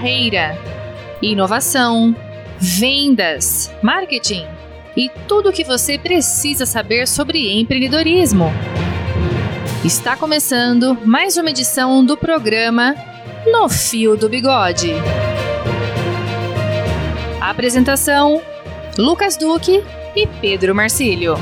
carreira, inovação, vendas, marketing e tudo o que você precisa saber sobre empreendedorismo. Está começando mais uma edição do programa No Fio do Bigode. Apresentação: Lucas Duque e Pedro Marcílio.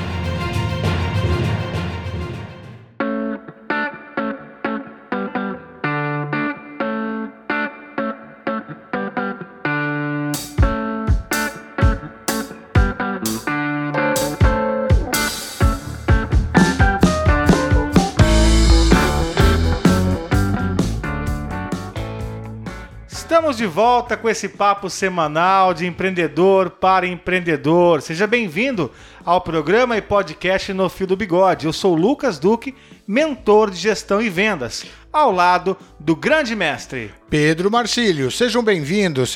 Estamos de volta com esse papo semanal de empreendedor para empreendedor. Seja bem-vindo ao programa e podcast No Fio do Bigode. Eu sou o Lucas Duque, mentor de gestão e vendas, ao lado do grande mestre Pedro Marcílio. Sejam bem-vindos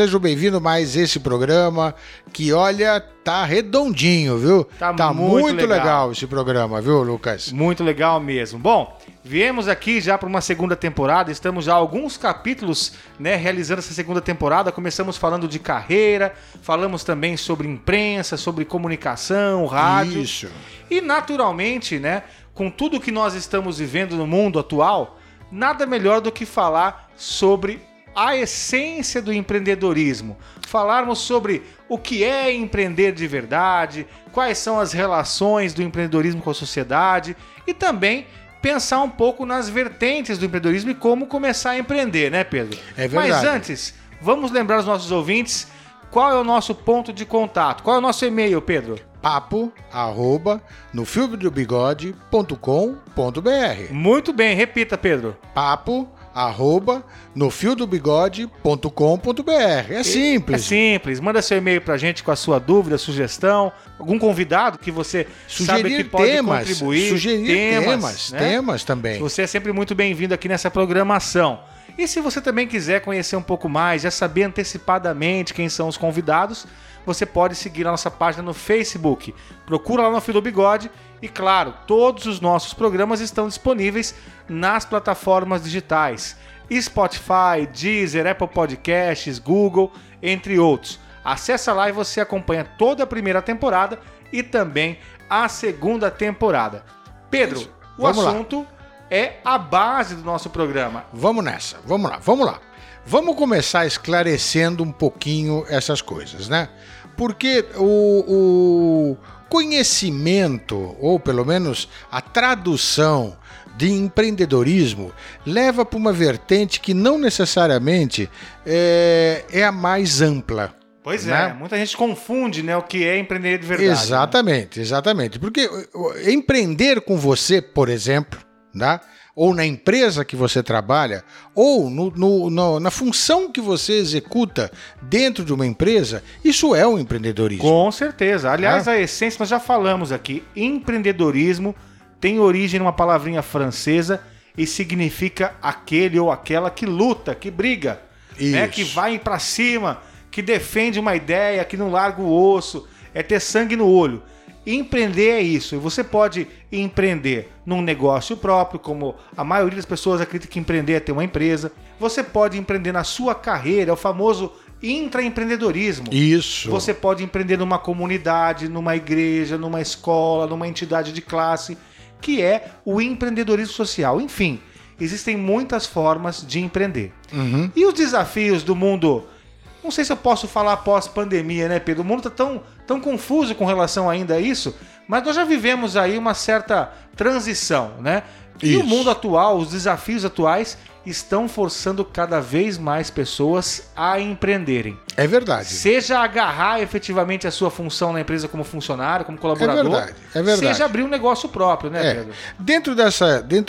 mais esse programa que, olha, tá redondinho, viu? Tá muito legal esse programa, viu, Lucas? Muito legal mesmo. Bom, viemos aqui já para uma segunda temporada, estamos já alguns capítulos, né, realizando essa segunda temporada. Começamos falando de carreira, falamos também sobre imprensa, sobre comunicação, rádio. Isso. E naturalmente, né, com tudo que nós estamos vivendo no mundo atual, nada melhor do que falar sobre a essência do empreendedorismo. Falarmos sobre o que é empreender de verdade, quais são as relações do empreendedorismo com a sociedade e também pensar um pouco nas vertentes do empreendedorismo e como começar a empreender, né, Pedro? É verdade. Mas antes, vamos lembrar os nossos ouvintes qual é o nosso ponto de contato, qual é o nosso e-mail, Pedro? papo@nofiodobigode.com.br. Muito bem, repita, Pedro. papo@nofiodobigode.com.br. É simples. É simples. Manda seu e-mail pra gente com a sua dúvida, sugestão, algum convidado que você sugerir sabe que pode temas, contribuir. Sugerir temas, né? Temas também. Você é sempre muito bem-vindo aqui nessa programação. E se você também quiser conhecer um pouco mais, já saber antecipadamente quem são os convidados, você pode seguir a nossa página no Facebook. Procura lá No Fio do Bigode. E claro, todos os nossos programas estão disponíveis nas plataformas digitais. Spotify, Deezer, Apple Podcasts, Google, entre outros. Acessa lá e você acompanha toda a primeira temporada e também a segunda temporada. Pedro, o assunto é a base do nosso programa. Vamos nessa, vamos lá. Vamos começar esclarecendo um pouquinho essas coisas, né? Porque o conhecimento, ou pelo menos a tradução de empreendedorismo, leva para uma vertente que não necessariamente é a mais ampla. Pois é, né? Muita gente confunde, né, o que é empreender de verdade. Exatamente, né? Exatamente. Porque empreender com você, por exemplo, né? Ou na empresa que você trabalha, ou na função que você executa dentro de uma empresa, isso é o empreendedorismo. Com certeza. Aliás, A essência, nós já falamos aqui, empreendedorismo tem origem numa palavrinha francesa e significa aquele ou aquela que luta, que briga, né? Que vai para cima, que defende uma ideia, que não larga o osso, é ter sangue no olho. Empreender é isso, e você pode empreender num negócio próprio, como a maioria das pessoas acredita que empreender é ter uma empresa. Você pode empreender na sua carreira, é o famoso intraempreendedorismo. Isso. Você pode empreender numa comunidade, numa igreja, numa escola, numa entidade de classe, que é o empreendedorismo social. Enfim, existem muitas formas de empreender. Uhum. E os desafios do mundo... Não sei se eu posso falar pós-pandemia, né, Pedro? O mundo está tão confuso com relação ainda a isso, mas nós já vivemos aí uma certa transição, né? Isso. E o mundo atual, os desafios atuais, estão forçando cada vez mais pessoas a empreenderem. É verdade. Seja agarrar efetivamente a sua função na empresa como funcionário, como colaborador. É verdade. Seja abrir um negócio próprio, né, Pedro? Dentro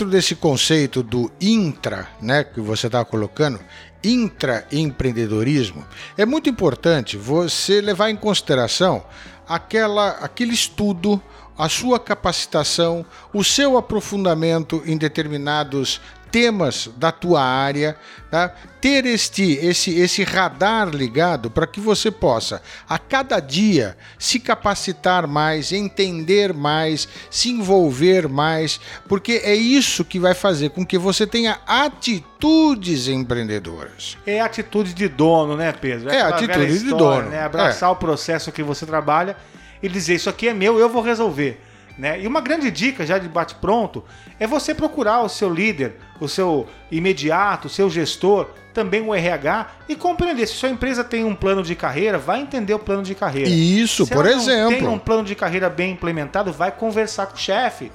desse conceito do intra, né, que você estava colocando, intraempreendedorismo, é muito importante você levar em consideração aquele estudo, a sua capacitação, o seu aprofundamento em determinados temas da tua área, tá? Ter esse radar ligado para que você possa, a cada dia, se capacitar mais, entender mais, se envolver mais, porque é isso que vai fazer com que você tenha atitudes empreendedoras. É atitude de dono, né, Pedro? É atitude de dono. Né? Abraçar o processo que você trabalha e dizer, isso aqui é meu, eu vou resolver. Né? E uma grande dica, já de bate-pronto, é você procurar o seu líder, o seu imediato, o seu gestor, também o RH, e compreender. Se sua empresa tem um plano de carreira, vai entender o plano de carreira. Isso, por exemplo. Se tem um plano de carreira bem implementado, vai conversar com o chefe.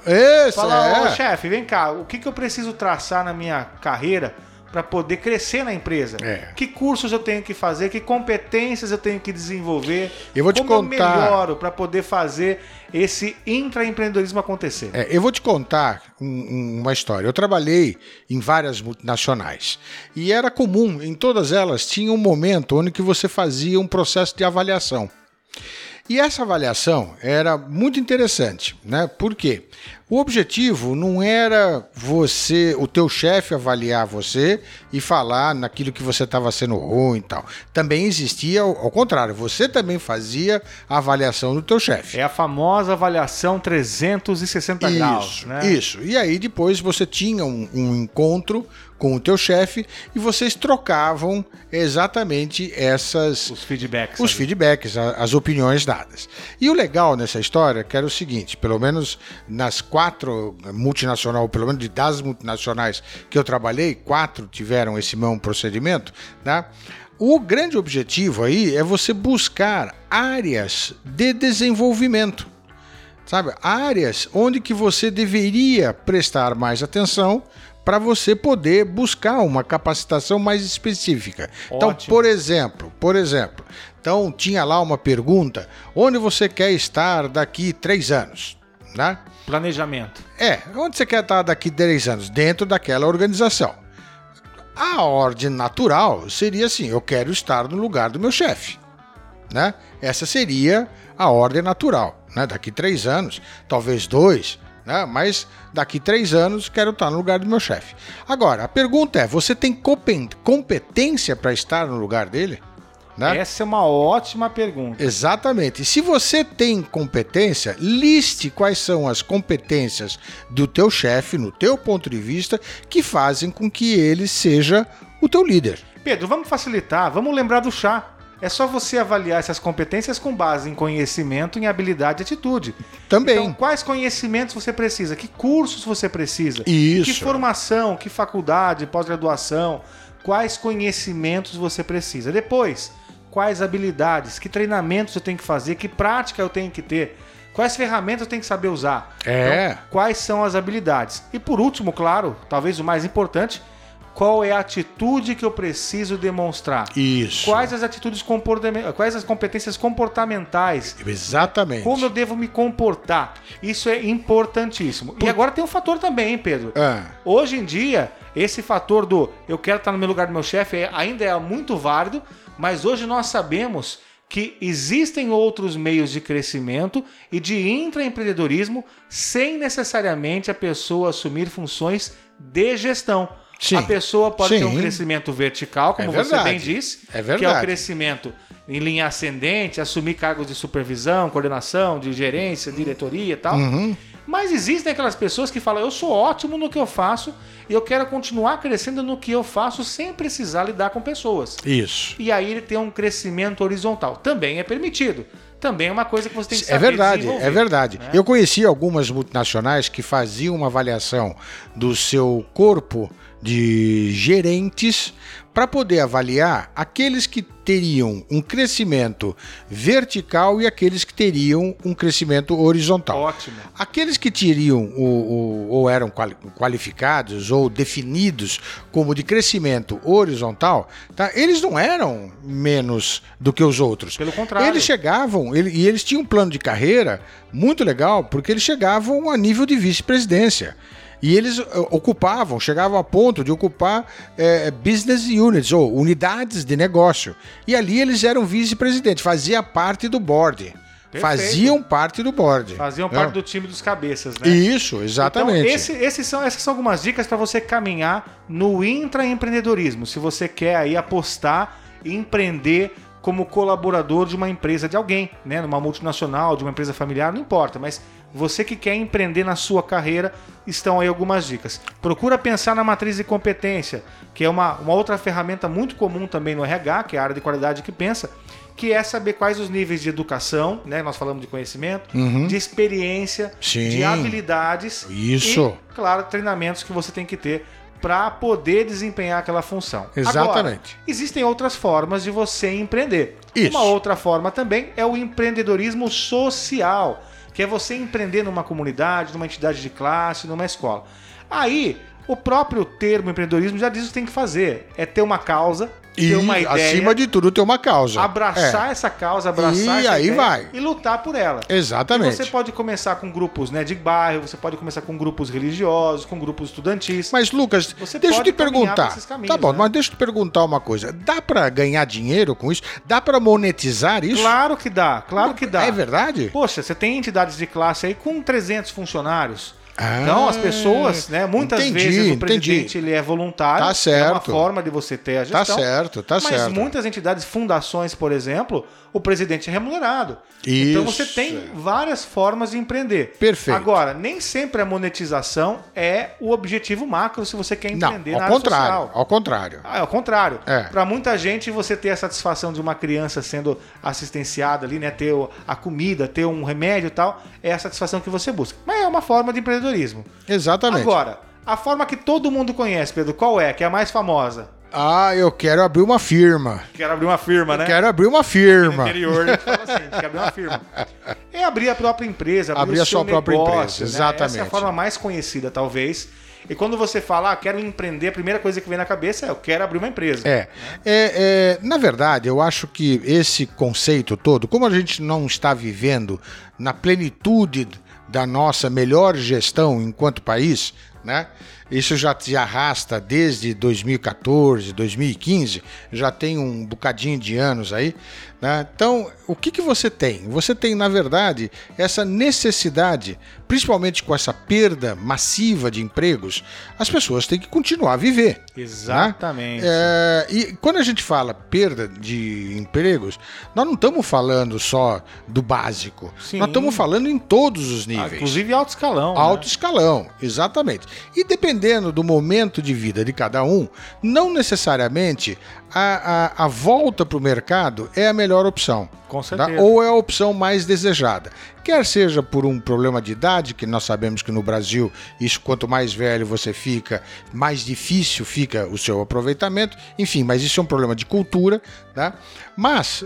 Fala, ô chefe, vem cá, o que eu preciso traçar na minha carreira para poder crescer na empresa? Que cursos eu tenho que fazer? Que competências eu tenho que desenvolver? Eu vou te contar. Como eu melhoro para poder fazer esse intraempreendedorismo acontecer? Eu vou te contar uma história. Eu trabalhei em várias multinacionais e era comum, em todas elas, tinha um momento onde que você fazia um processo de avaliação. E essa avaliação era muito interessante, né? Por quê? O objetivo não era você, o teu chefe avaliar você e falar naquilo que você estava sendo ruim e tal. Também existia, ao contrário, você também fazia a avaliação do teu chefe. É a famosa avaliação 360 graus, né? Isso. E aí depois você tinha um encontro com o teu chefe e vocês trocavam exatamente os feedbacks, as opiniões dadas. E o legal nessa história que era o seguinte, pelo menos nas das multinacionais que eu trabalhei, 4 tiveram esse mesmo procedimento, tá? O grande objetivo aí é você buscar áreas de desenvolvimento, sabe? Áreas onde que você deveria prestar mais atenção para você poder buscar uma capacitação mais específica. Ótimo. Então, por exemplo, então tinha lá uma pergunta, onde você quer estar daqui 3 anos? Né? Planejamento. Onde você quer estar daqui 10 anos? Dentro daquela organização. A ordem natural seria assim, eu quero estar no lugar do meu chefe. Né? Essa seria a ordem natural. Né? Daqui 3 anos, talvez 2, né? Mas daqui 3 anos quero estar no lugar do meu chefe. Agora, a pergunta é, você tem competência para estar no lugar dele? Né? Essa é uma ótima pergunta. Exatamente. E se você tem competência, liste quais são as competências do teu chefe, no teu ponto de vista, que fazem com que ele seja o teu líder. Pedro, vamos facilitar, vamos lembrar do chá. É só você avaliar essas competências com base em conhecimento, em habilidade e atitude. Também. Então, quais conhecimentos você precisa? Que cursos você precisa? Isso. Que formação, que faculdade, pós-graduação? Quais conhecimentos você precisa? Depois, quais habilidades, que treinamentos eu tenho que fazer, que prática eu tenho que ter, quais ferramentas eu tenho que saber usar, então, quais são as habilidades. E por último, claro, talvez o mais importante, qual é a atitude que eu preciso demonstrar? Isso. Quais as competências comportamentais? Exatamente. Como eu devo me comportar? Isso é importantíssimo. E agora tem um fator também, hein, Pedro? Hoje em dia, esse fator do eu quero estar no meu lugar do meu chefe ainda é muito válido, mas hoje nós sabemos que existem outros meios de crescimento e de intraempreendedorismo sem necessariamente a pessoa assumir funções de gestão. Sim. A pessoa pode ter um crescimento vertical, como você bem disse, que é o crescimento em linha ascendente, assumir cargos de supervisão, coordenação, de gerência, diretoria e tal. Uhum. Mas existem aquelas pessoas que falam, eu sou ótimo no que eu faço e eu quero continuar crescendo no que eu faço sem precisar lidar com pessoas. Isso. E aí ele tem um crescimento horizontal. Também é permitido. Também é uma coisa que você tem que saber desenvolver. É verdade. Né? Eu conheci algumas multinacionais que faziam uma avaliação do seu corpo de gerentes para poder avaliar aqueles que teriam um crescimento vertical e aqueles que teriam um crescimento horizontal. Ótimo. Aqueles que teriam ou eram qualificados ou definidos como de crescimento horizontal, tá? Eles não eram menos do que os outros. Pelo contrário. Eles chegavam, e eles tinham um plano de carreira muito legal, porque eles chegavam a nível de vice-presidência. E eles chegavam a ponto de ocupar business units, ou unidades de negócio. E ali eles eram vice-presidente, fazia parte do board. Perfeito. Faziam parte do board. Faziam parte do time dos cabeças, né? Isso, exatamente. Então, essas são algumas dicas para você caminhar no intraempreendedorismo. Se você quer aí apostar e empreender como colaborador de uma empresa de alguém, né? Numa multinacional, de uma empresa familiar, não importa. Mas você que quer empreender na sua carreira, estão aí algumas dicas. Procura pensar na matriz de competência, que é uma outra ferramenta muito comum também no RH, que é a área de qualidade que pensa, que é saber quais os níveis de educação, né? Nós falamos de conhecimento, de experiência, sim, de habilidades, isso, e, claro, treinamentos que você tem que ter para poder desempenhar aquela função. Exatamente. Agora, existem outras formas de você empreender. Isso. Uma outra forma também é o empreendedorismo social, que é você empreender numa comunidade, numa entidade de classe, numa escola. Aí, o próprio termo empreendedorismo já diz o que tem que fazer. É ter uma causa, ter uma ideia. Acima de tudo, ter uma causa. Abraçar essa causa, abraçar essa ideia vai. E lutar por ela. Exatamente. E você pode começar com grupos, né, de bairro, você pode começar com grupos religiosos, com grupos estudantis. Mas, Lucas, você deixa eu te perguntar. Tá bom, né? Mas deixa eu te perguntar uma coisa. Dá para ganhar dinheiro com isso? Dá para monetizar isso? Claro que dá, claro que dá. É verdade? Poxa, você tem entidades de classe aí com 300 funcionários. Então, as pessoas, né, muitas vezes o presidente ele é voluntário, tá certo, é uma forma de você ter a gestão. Tá certo, tá certo. Mas muitas entidades, fundações, por exemplo, o presidente é remunerado. Isso. Então você tem várias formas de empreender. Perfeito. Agora, nem sempre a monetização é o objetivo macro se você quer empreender na área social. Ao contrário. Ah, é ao contrário. É. Para muita gente, você ter a satisfação de uma criança sendo assistenciada ali, né, ter a comida, ter um remédio e tal, é a satisfação que você busca. Mas é uma forma de empreendedorismo. Exatamente. Agora, a forma que todo mundo conhece, Pedro, qual é? Que é a mais famosa? Ah, eu quero abrir uma firma. Quero abrir uma firma, né? Eu quero abrir uma firma. No interior, a gente fala assim, quer abrir uma firma. É abrir a própria empresa, abrir a sua própria empresa, né? Exatamente. Essa é a forma mais conhecida, talvez. E quando você fala, quero empreender, a primeira coisa que vem na cabeça é, eu quero abrir uma empresa. Na verdade, eu acho que esse conceito todo, como a gente não está vivendo na plenitude da nossa melhor gestão enquanto país, né? Isso já se arrasta desde 2014, 2015, já tem um bocadinho de anos aí, né? Então, o que você tem? Você tem, na verdade, essa necessidade, principalmente com essa perda massiva de empregos, as pessoas têm que continuar a viver. Exatamente. Né? E quando a gente fala perda de empregos, nós não estamos falando só do básico. Sim. Nós estamos falando em todos os níveis. Inclusive alto escalão. Alto escalão, exatamente. E dependendo do momento de vida de cada um, não necessariamente a volta para o mercado é a melhor opção. Com certeza. Tá? Ou é a opção mais desejada. Quer seja por um problema de idade, que nós sabemos que no Brasil, isso quanto mais velho você fica, mais difícil fica o seu aproveitamento. Enfim, mas isso é um problema de cultura. Tá? Mas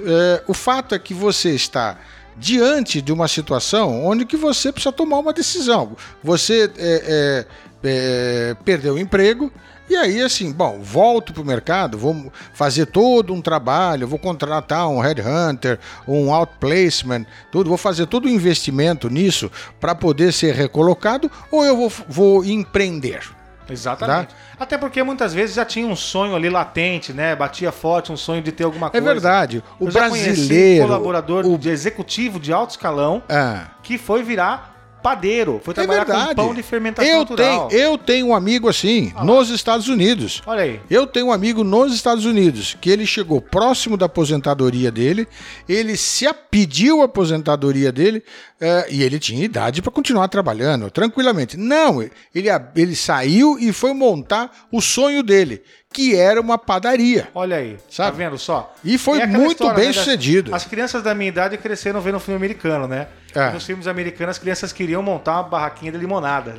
o fato é que você está diante de uma situação onde que você precisa tomar uma decisão. Você perdeu o emprego e aí assim, bom, volto pro mercado, vou fazer todo um trabalho, vou contratar um headhunter, um outplacement, tudo, vou fazer todo o investimento nisso para poder ser recolocado, ou eu vou empreender. Exatamente. Tá? Até porque muitas vezes já tinha um sonho ali latente, né? Batia forte, um sonho de ter alguma coisa. É verdade. O brasileiro, colaborador de executivo de alto escalão, que foi virar padeiro, foi trabalhar com pão de fermentação natural. Eu tenho um amigo assim, nos Estados Unidos. Olha aí. Eu tenho um amigo nos Estados Unidos, que ele chegou próximo da aposentadoria dele, ele se pediu a aposentadoria dele e ele tinha idade para continuar trabalhando tranquilamente. Não, ele saiu e foi montar o sonho dele, que era uma padaria. Olha aí, sabe? Tá vendo só? E foi muito bem sucedido. As crianças da minha idade cresceram vendo um filme americano, né? Nos filmes americanos, as crianças queriam montar uma barraquinha de limonada. Né?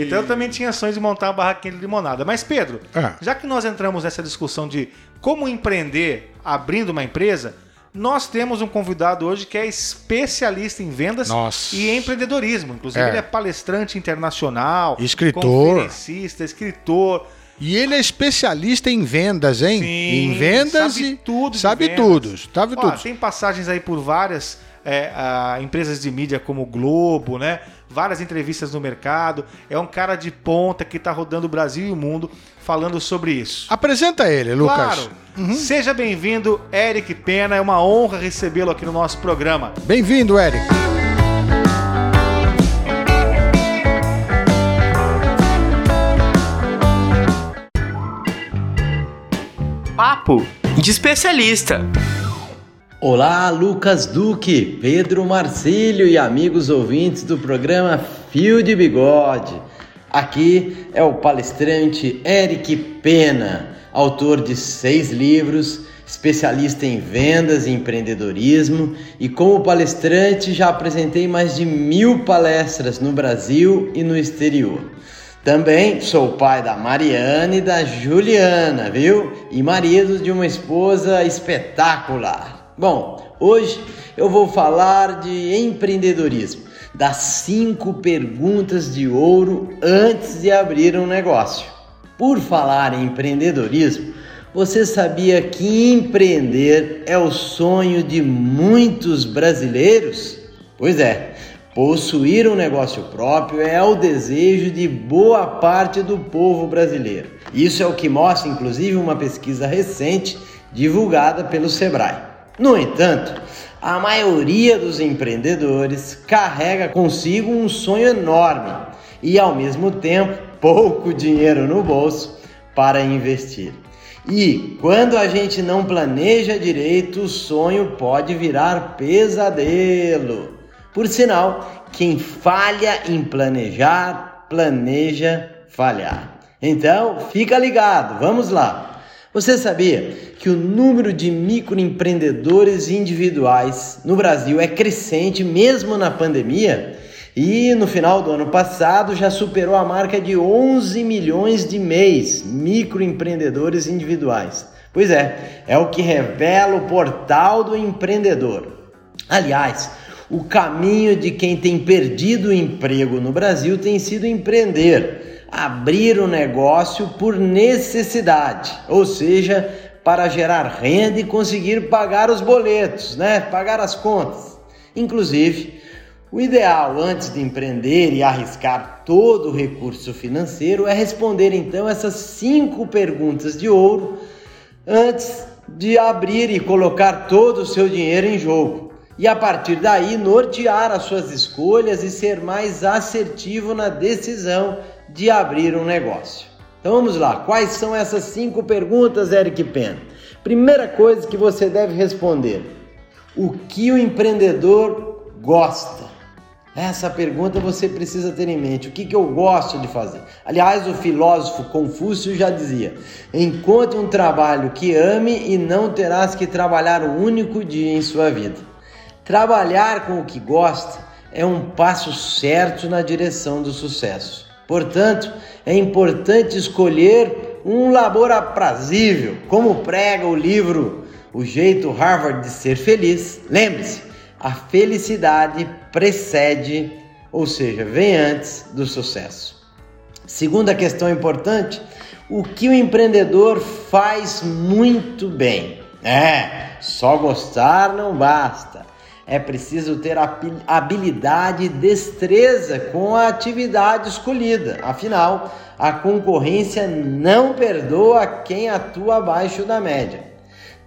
Então eu também tinha sonho de montar uma barraquinha de limonada. Mas Pedro, já que nós entramos nessa discussão de como empreender abrindo uma empresa, nós temos um convidado hoje que é especialista em vendas e empreendedorismo. Inclusive ele é palestrante internacional, conferencista, escritor. E ele é especialista em vendas, hein? Sim, em vendas, sabe tudo. Sabe tudo. Tem passagens aí por várias empresas de mídia como o Globo, né? Várias entrevistas no mercado. É um cara de ponta que está rodando o Brasil e o mundo falando sobre isso. Apresenta ele, Lucas. Claro. Uhum. Seja bem-vindo, Éric Pena. É uma honra recebê-lo aqui no nosso programa. Bem-vindo, Éric. Papo de especialista. Olá, Lucas Duque, Pedro Marcílio e amigos ouvintes do programa Fio de Bigode. Aqui é o palestrante Éric Pena, autor de 6 livros, especialista em vendas e empreendedorismo, e como palestrante já apresentei mais de 1000 palestras no Brasil e no exterior. Também sou pai da Mariane e da Juliana, viu? E marido de uma esposa espetacular. Bom, hoje eu vou falar de empreendedorismo, das 5 perguntas de ouro antes de abrir um negócio. Por falar em empreendedorismo, você sabia que empreender é o sonho de muitos brasileiros? Pois é. Possuir um negócio próprio é o desejo de boa parte do povo brasileiro. Isso é o que mostra, inclusive, uma pesquisa recente divulgada pelo Sebrae. No entanto, a maioria dos empreendedores carrega consigo um sonho enorme e, ao mesmo tempo, pouco dinheiro no bolso para investir. E quando a gente não planeja direito, o sonho pode virar pesadelo. Por sinal, quem falha em planejar, planeja falhar. Então, fica ligado, vamos lá. Você sabia que o número de microempreendedores individuais no Brasil é crescente mesmo na pandemia? E no final do ano passado já superou a marca de 11 milhões de MEIs, microempreendedores individuais. Pois é, é o que revela o Portal do Empreendedor. Aliás, o caminho de quem tem perdido o emprego no Brasil tem sido empreender, abrir um negócio por necessidade, ou seja, para gerar renda e conseguir pagar os boletos, né? Pagar as contas. Inclusive, o ideal antes de empreender e arriscar todo o recurso financeiro é responder então essas 5 perguntas de ouro antes de abrir e colocar todo o seu dinheiro em jogo. E a partir daí nortear as suas escolhas e ser mais assertivo na decisão de abrir um negócio. Então vamos lá, quais são essas 5 perguntas, Éric Pena? Primeira coisa que você deve responder: o que o empreendedor gosta? Essa pergunta você precisa ter em mente, o que eu gosto de fazer? Aliás, o filósofo Confúcio já dizia: encontre um trabalho que ame e não terás que trabalhar um único dia em sua vida. Trabalhar com o que gosta é um passo certo na direção do sucesso. Portanto, é importante escolher um labor aprazível, como prega o livro O Jeito Harvard de Ser Feliz. Lembre-se, a felicidade precede, ou seja, vem antes do sucesso. Segunda questão importante: o que o empreendedor faz muito bem? Só gostar não basta. É preciso ter habilidade e destreza com a atividade escolhida. Afinal, a concorrência não perdoa quem atua abaixo da média.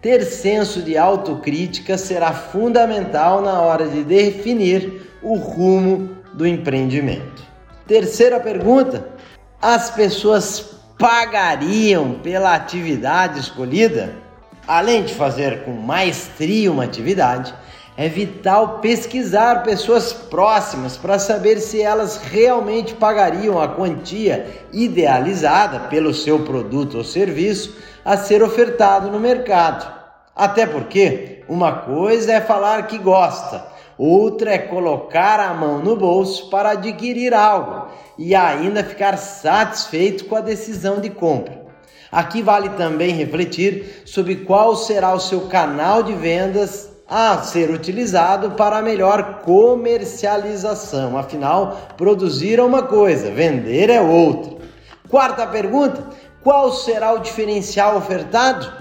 Ter senso de autocrítica será fundamental na hora de definir o rumo do empreendimento. Terceira pergunta: as pessoas pagariam pela atividade escolhida? Além de fazer com maestria uma atividade, é vital pesquisar pessoas próximas para saber se elas realmente pagariam a quantia idealizada pelo seu produto ou serviço a ser ofertado no mercado. Até porque uma coisa é falar que gosta, outra é colocar a mão no bolso para adquirir algo e ainda ficar satisfeito com a decisão de compra. Aqui vale também refletir sobre qual será o seu canal de vendas a ser utilizado para a melhor comercialização. Afinal, produzir é uma coisa, vender é outra. Quarta pergunta: qual será o diferencial ofertado?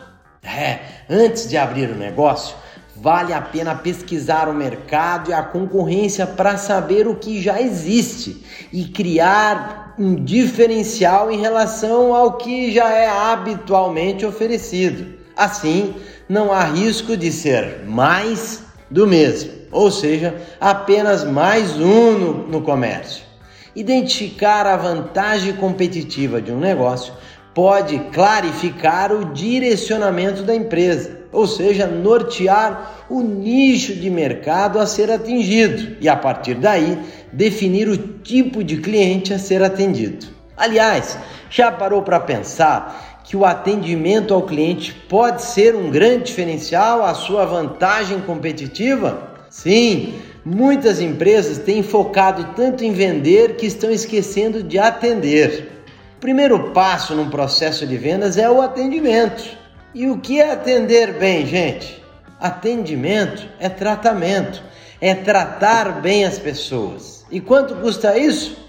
Antes de abrir o negócio, Vale a pena pesquisar o mercado e a concorrência para saber o que já existe e criar um diferencial em relação ao que já é habitualmente oferecido. Assim, não há risco de ser mais do mesmo, ou seja, apenas mais um no comércio. Identificar a vantagem competitiva de um negócio pode clarificar o direcionamento da empresa, ou seja, nortear o nicho de mercado a ser atingido e, a partir daí, definir o tipo de cliente a ser atendido. Aliás, já parou para pensar que o atendimento ao cliente pode ser um grande diferencial, a sua vantagem competitiva? Sim, muitas empresas têm focado tanto em vender que estão esquecendo de atender. O primeiro passo num processo de vendas é o atendimento. E o que é atender bem, gente? Atendimento é tratamento, é tratar bem as pessoas. E quanto custa isso?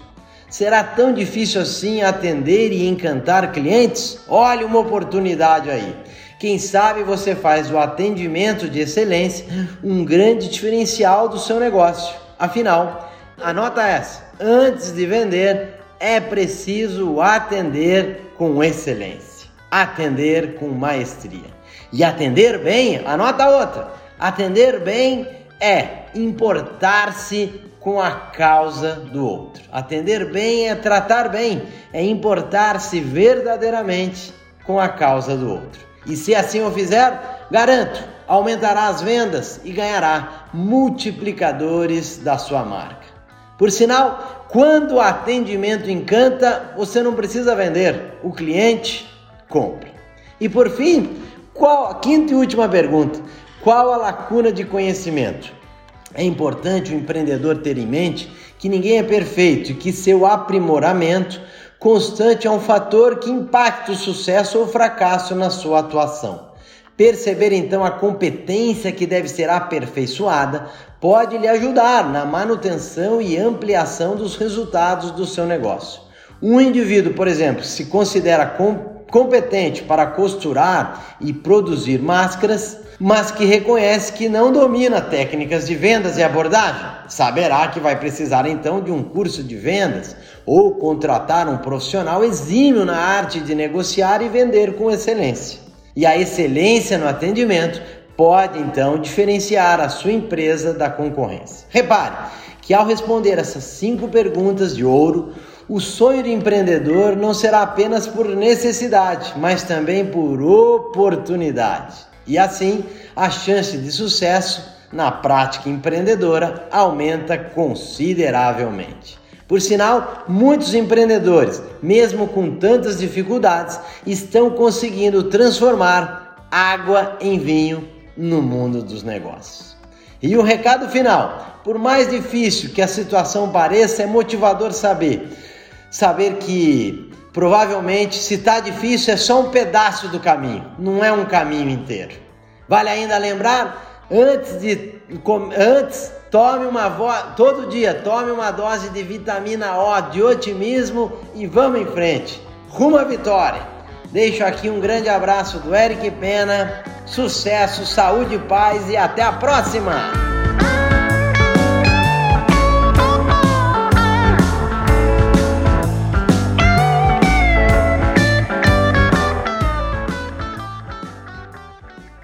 Será tão difícil assim atender e encantar clientes? Olha uma oportunidade aí. Quem sabe você faz o atendimento de excelência um grande diferencial do seu negócio. Afinal, anota essa: antes de vender, é preciso atender com excelência, atender com maestria. E atender bem, anota outra, atender bem é importar-se com a causa do outro. Atender bem é tratar bem, é importar-se verdadeiramente com a causa do outro. E se assim o fizer, garanto, aumentará as vendas e ganhará multiplicadores da sua marca. Por sinal, quando o atendimento encanta, você não precisa vender, o cliente compra. E por fim, a quinta e última pergunta: qual a lacuna de conhecimento? É importante o empreendedor ter em mente que ninguém é perfeito e que seu aprimoramento constante é um fator que impacta o sucesso ou fracasso na sua atuação. Perceber então a competência que deve ser aperfeiçoada pode lhe ajudar na manutenção e ampliação dos resultados do seu negócio. Um indivíduo, por exemplo, se considera competente para costurar e produzir máscaras, mas que reconhece que não domina técnicas de vendas e abordagem, saberá que vai precisar então de um curso de vendas ou contratar um profissional exímio na arte de negociar e vender com excelência. E a excelência no atendimento pode, então, diferenciar a sua empresa da concorrência. Repare que ao responder essas 5 perguntas de ouro, o sonho de empreendedor não será apenas por necessidade, mas também por oportunidade. E assim, a chance de sucesso na prática empreendedora aumenta consideravelmente. Por sinal, muitos empreendedores, mesmo com tantas dificuldades, estão conseguindo transformar água em vinho no mundo dos negócios. E o recado final: por mais difícil que a situação pareça, é motivador saber que provavelmente, se está difícil, é só um pedaço do caminho, não é um caminho inteiro. Vale ainda lembrar, todo dia tome uma dose de vitamina O, de otimismo, e vamos em frente, rumo à vitória. Deixo aqui um grande abraço do Éric Pena, sucesso, saúde e paz, e até a próxima!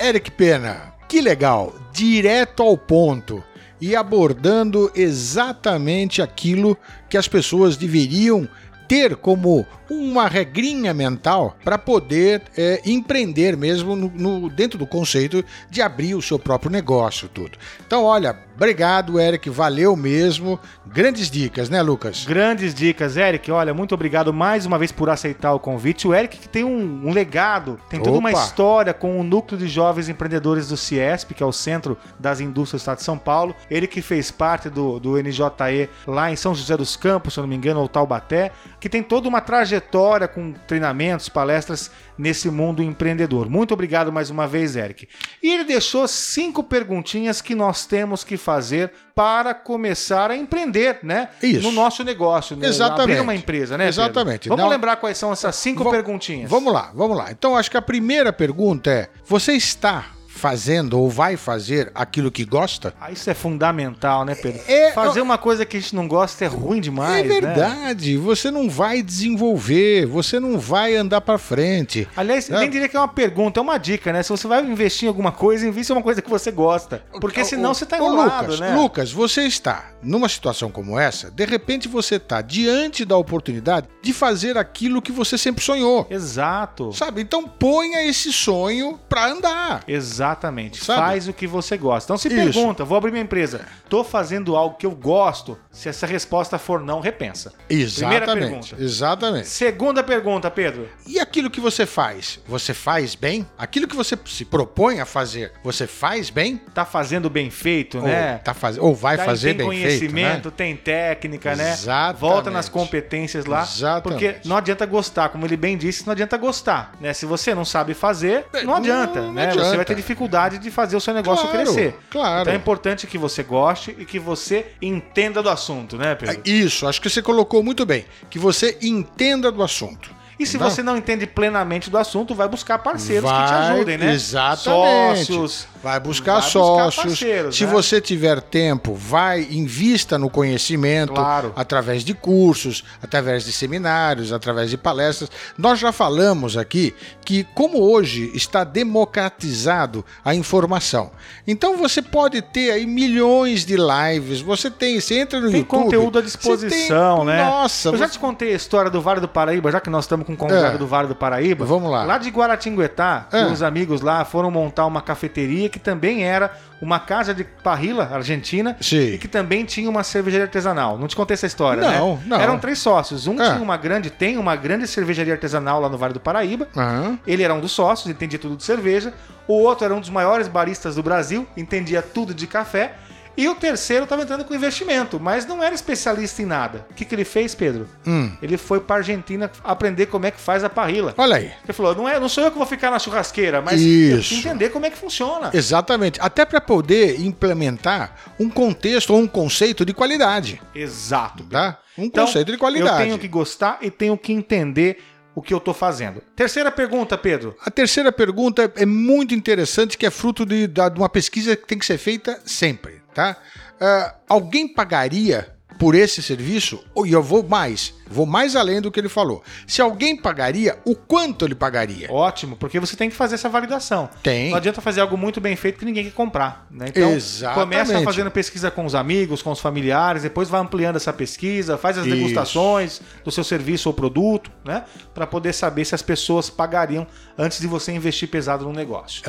Éric Pena, que legal, direto ao ponto e abordando exatamente aquilo que as pessoas deveriam ter como uma regrinha mental para poder empreender mesmo dentro do conceito de abrir o seu próprio negócio, tudo. Então, olha, obrigado, Éric, valeu mesmo. Grandes dicas, né, Lucas? Grandes dicas, Éric. Olha, muito obrigado mais uma vez por aceitar o convite. O Éric que tem um legado, tem toda uma história com o Núcleo de Jovens Empreendedores do CIESP, que é o Centro das Indústrias do Estado de São Paulo. Ele que fez parte do NJE lá em São José dos Campos, se eu não me engano, ou Taubaté, que tem toda uma trajetória com treinamentos, palestras nesse mundo empreendedor. Muito obrigado mais uma vez, Éric. E ele deixou 5 perguntinhas que nós temos que fazer para começar a empreender, né? Isso. No nosso negócio, né? Exatamente. Abrir uma empresa, né, Pedro? Exatamente. Vamos lembrar quais são essas 5 perguntinhas. Vamos lá. Então, acho que a primeira pergunta é: você está fazendo ou vai fazer aquilo que gosta... Ah, isso é fundamental, né, Pedro? Fazer uma coisa que a gente não gosta é ruim demais, né? É verdade. Né? Você não vai desenvolver, você não vai andar pra frente. Aliás, nem diria que é uma pergunta, é uma dica, né? Se você vai investir em alguma coisa, invista em uma coisa que você gosta. Porque senão você tá enrolado, Lucas, né? Lucas, você está numa situação como essa, de repente você tá diante da oportunidade de fazer aquilo que você sempre sonhou. Exato. Sabe? Então ponha esse sonho pra andar. Exatamente. Sabe? Faz o que você gosta. Então se pergunta, vou abrir minha empresa, tô fazendo algo que eu gosto? Se essa resposta for não, repensa. Exatamente. Primeira pergunta. Exatamente. Segunda pergunta, Pedro. E aquilo que você faz bem? Aquilo que você se propõe a fazer, você faz bem? Tá fazendo bem feito, ou, né? Ou vai fazer bem feito, né? Tem conhecimento, tem técnica, né? Exatamente. Volta nas competências lá. Exatamente. Porque não adianta gostar, como ele bem disse, não adianta gostar, né? Se você não sabe fazer, não adianta, né? Adianta. Você vai ter dificuldade de fazer o seu negócio crescer. Claro. Então é importante que você goste e que você entenda do assunto, né, Pedro? Isso, acho que você colocou muito bem. Que você entenda do assunto. E se você não entende plenamente do assunto, vai buscar parceiros que te ajudem, né? Exatamente. Sócios. Vai buscar sócios. Se você tiver tempo, invista no conhecimento, claro, através de cursos, através de seminários, através de palestras. Nós já falamos aqui que, como hoje está democratizado a informação, então você pode ter aí milhões de lives, você entra no YouTube. Tem conteúdo à disposição, né? Nossa! Eu já te contei a história do Vale do Paraíba, já que nós estamos com um convidado do Vale do Paraíba. Vamos lá. Lá de Guaratinguetá, meus amigos lá foram montar uma cafeteria que também era uma casa de parrilla argentina. Sim. E que também tinha uma cervejaria artesanal. Não te contei essa história, né? Não. Eram 3 sócios. Um tem uma grande cervejaria artesanal lá no Vale do Paraíba. Uhum. Ele era um dos sócios, entendia tudo de cerveja. O outro era um dos maiores baristas do Brasil, entendia tudo de café. E o terceiro estava entrando com investimento, mas não era especialista em nada. O que ele fez, Pedro? Ele foi para a Argentina aprender como é que faz a parrilla. Olha aí. Ele falou, não sou eu que vou ficar na churrasqueira, mas eu tenho que entender como é que funciona. Exatamente. Até para poder implementar um contexto ou um conceito de qualidade. Exato. Tá? Então, conceito de qualidade. Eu tenho que gostar e tenho que entender o que eu estou fazendo. Terceira pergunta, Pedro. A terceira pergunta é muito interessante, que é fruto de uma pesquisa que tem que ser feita sempre. Tá? Alguém pagaria por esse serviço? E eu vou mais além do que ele falou. Se alguém pagaria, o quanto ele pagaria? Ótimo, porque você tem que fazer essa validação. Não adianta fazer algo muito bem feito que ninguém quer comprar, né? Então, começa fazendo pesquisa com os amigos, com os familiares, depois vai ampliando essa pesquisa, faz as degustações do seu serviço ou produto, né? Para poder saber se as pessoas pagariam antes de você investir pesado no negócio.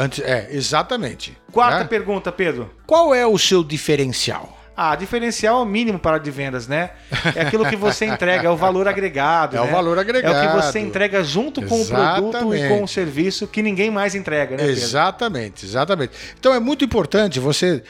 Exatamente. Quarta pergunta, Pedro. Qual é o seu diferencial? Diferencial é o mínimo para de vendas, né? É aquilo que você entrega, é o valor agregado. O valor agregado. É o que você entrega junto com o produto e com o serviço que ninguém mais entrega, né, Pedro? Exatamente, exatamente. Então é muito importante você,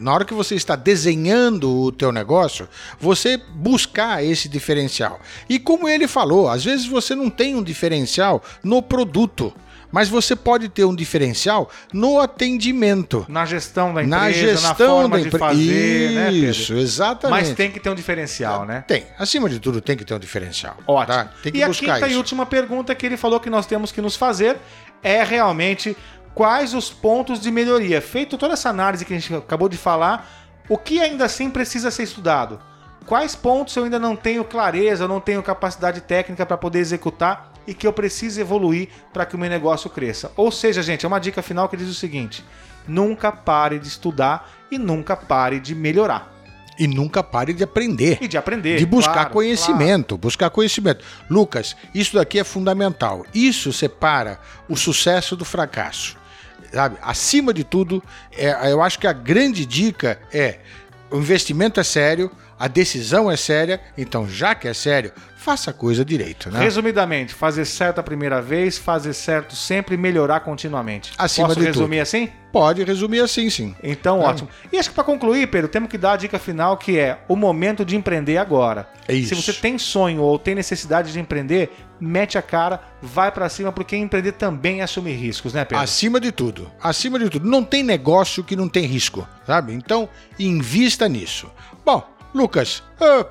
na hora que você está desenhando o teu negócio, você buscar esse diferencial. E como ele falou, às vezes você não tem um diferencial no produto, mas você pode ter um diferencial no atendimento. Na gestão da empresa, na forma de fazer, né, Pedro? Isso, exatamente. Mas tem que ter um diferencial, né? Tem. Acima de tudo, tem que ter um diferencial. Ótimo. Tá? Tem que buscar isso. E a quinta e última pergunta que ele falou que nós temos que nos fazer é realmente quais os pontos de melhoria. Feito toda essa análise que a gente acabou de falar, o que ainda assim precisa ser estudado? Quais pontos eu ainda não tenho clareza, eu não tenho capacidade técnica para poder executar e que eu preciso evoluir para que o meu negócio cresça? Ou seja, gente, é uma dica final que diz o seguinte: nunca pare de estudar e nunca pare de melhorar. E nunca pare de aprender. E de aprender. De buscar conhecimento. Claro. Buscar conhecimento. Lucas, isso daqui é fundamental. Isso separa o sucesso do fracasso. Sabe? Acima de tudo, eu acho que a grande dica é: o investimento é sério, a decisão é séria, então já que é sério, faça a coisa direito, né? Resumidamente, fazer certo a primeira vez, fazer certo sempre e melhorar continuamente. Acima de tudo. Posso resumir assim? Pode resumir assim, sim. Então, ótimo. E acho que para concluir, Pedro, temos que dar a dica final, que é o momento de empreender agora. É isso. Se você tem sonho ou tem necessidade de empreender, mete a cara, vai para cima, porque empreender também é assumir riscos, né, Pedro? Acima de tudo. Acima de tudo. Não tem negócio que não tem risco, sabe? Então, invista nisso. Bom, Lucas,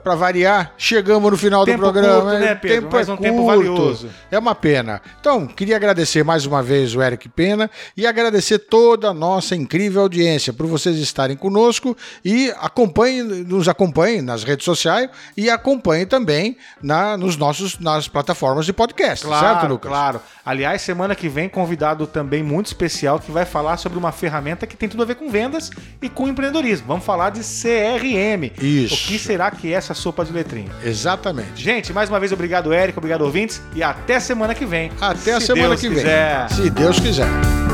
para variar, chegamos no final do programa. Curto, né, Pedro? Tempo mais é um curto, tempo valioso. É uma pena. Então, queria agradecer mais uma vez o Éric Pena e agradecer toda a nossa incrível audiência por vocês estarem conosco e acompanhem, nos acompanhem nas redes sociais e acompanhem também nas plataformas de podcast, claro, certo, Lucas? Claro. Aliás, semana que vem, convidado também muito especial que vai falar sobre uma ferramenta que tem tudo a ver com vendas e com empreendedorismo. Vamos falar de CRM. Isso. O que será que é essa sopa de letrinha? Exatamente. Gente, mais uma vez, obrigado, Érico, obrigado, ouvintes, e até semana que vem. Até a semana que vem. Se Deus quiser.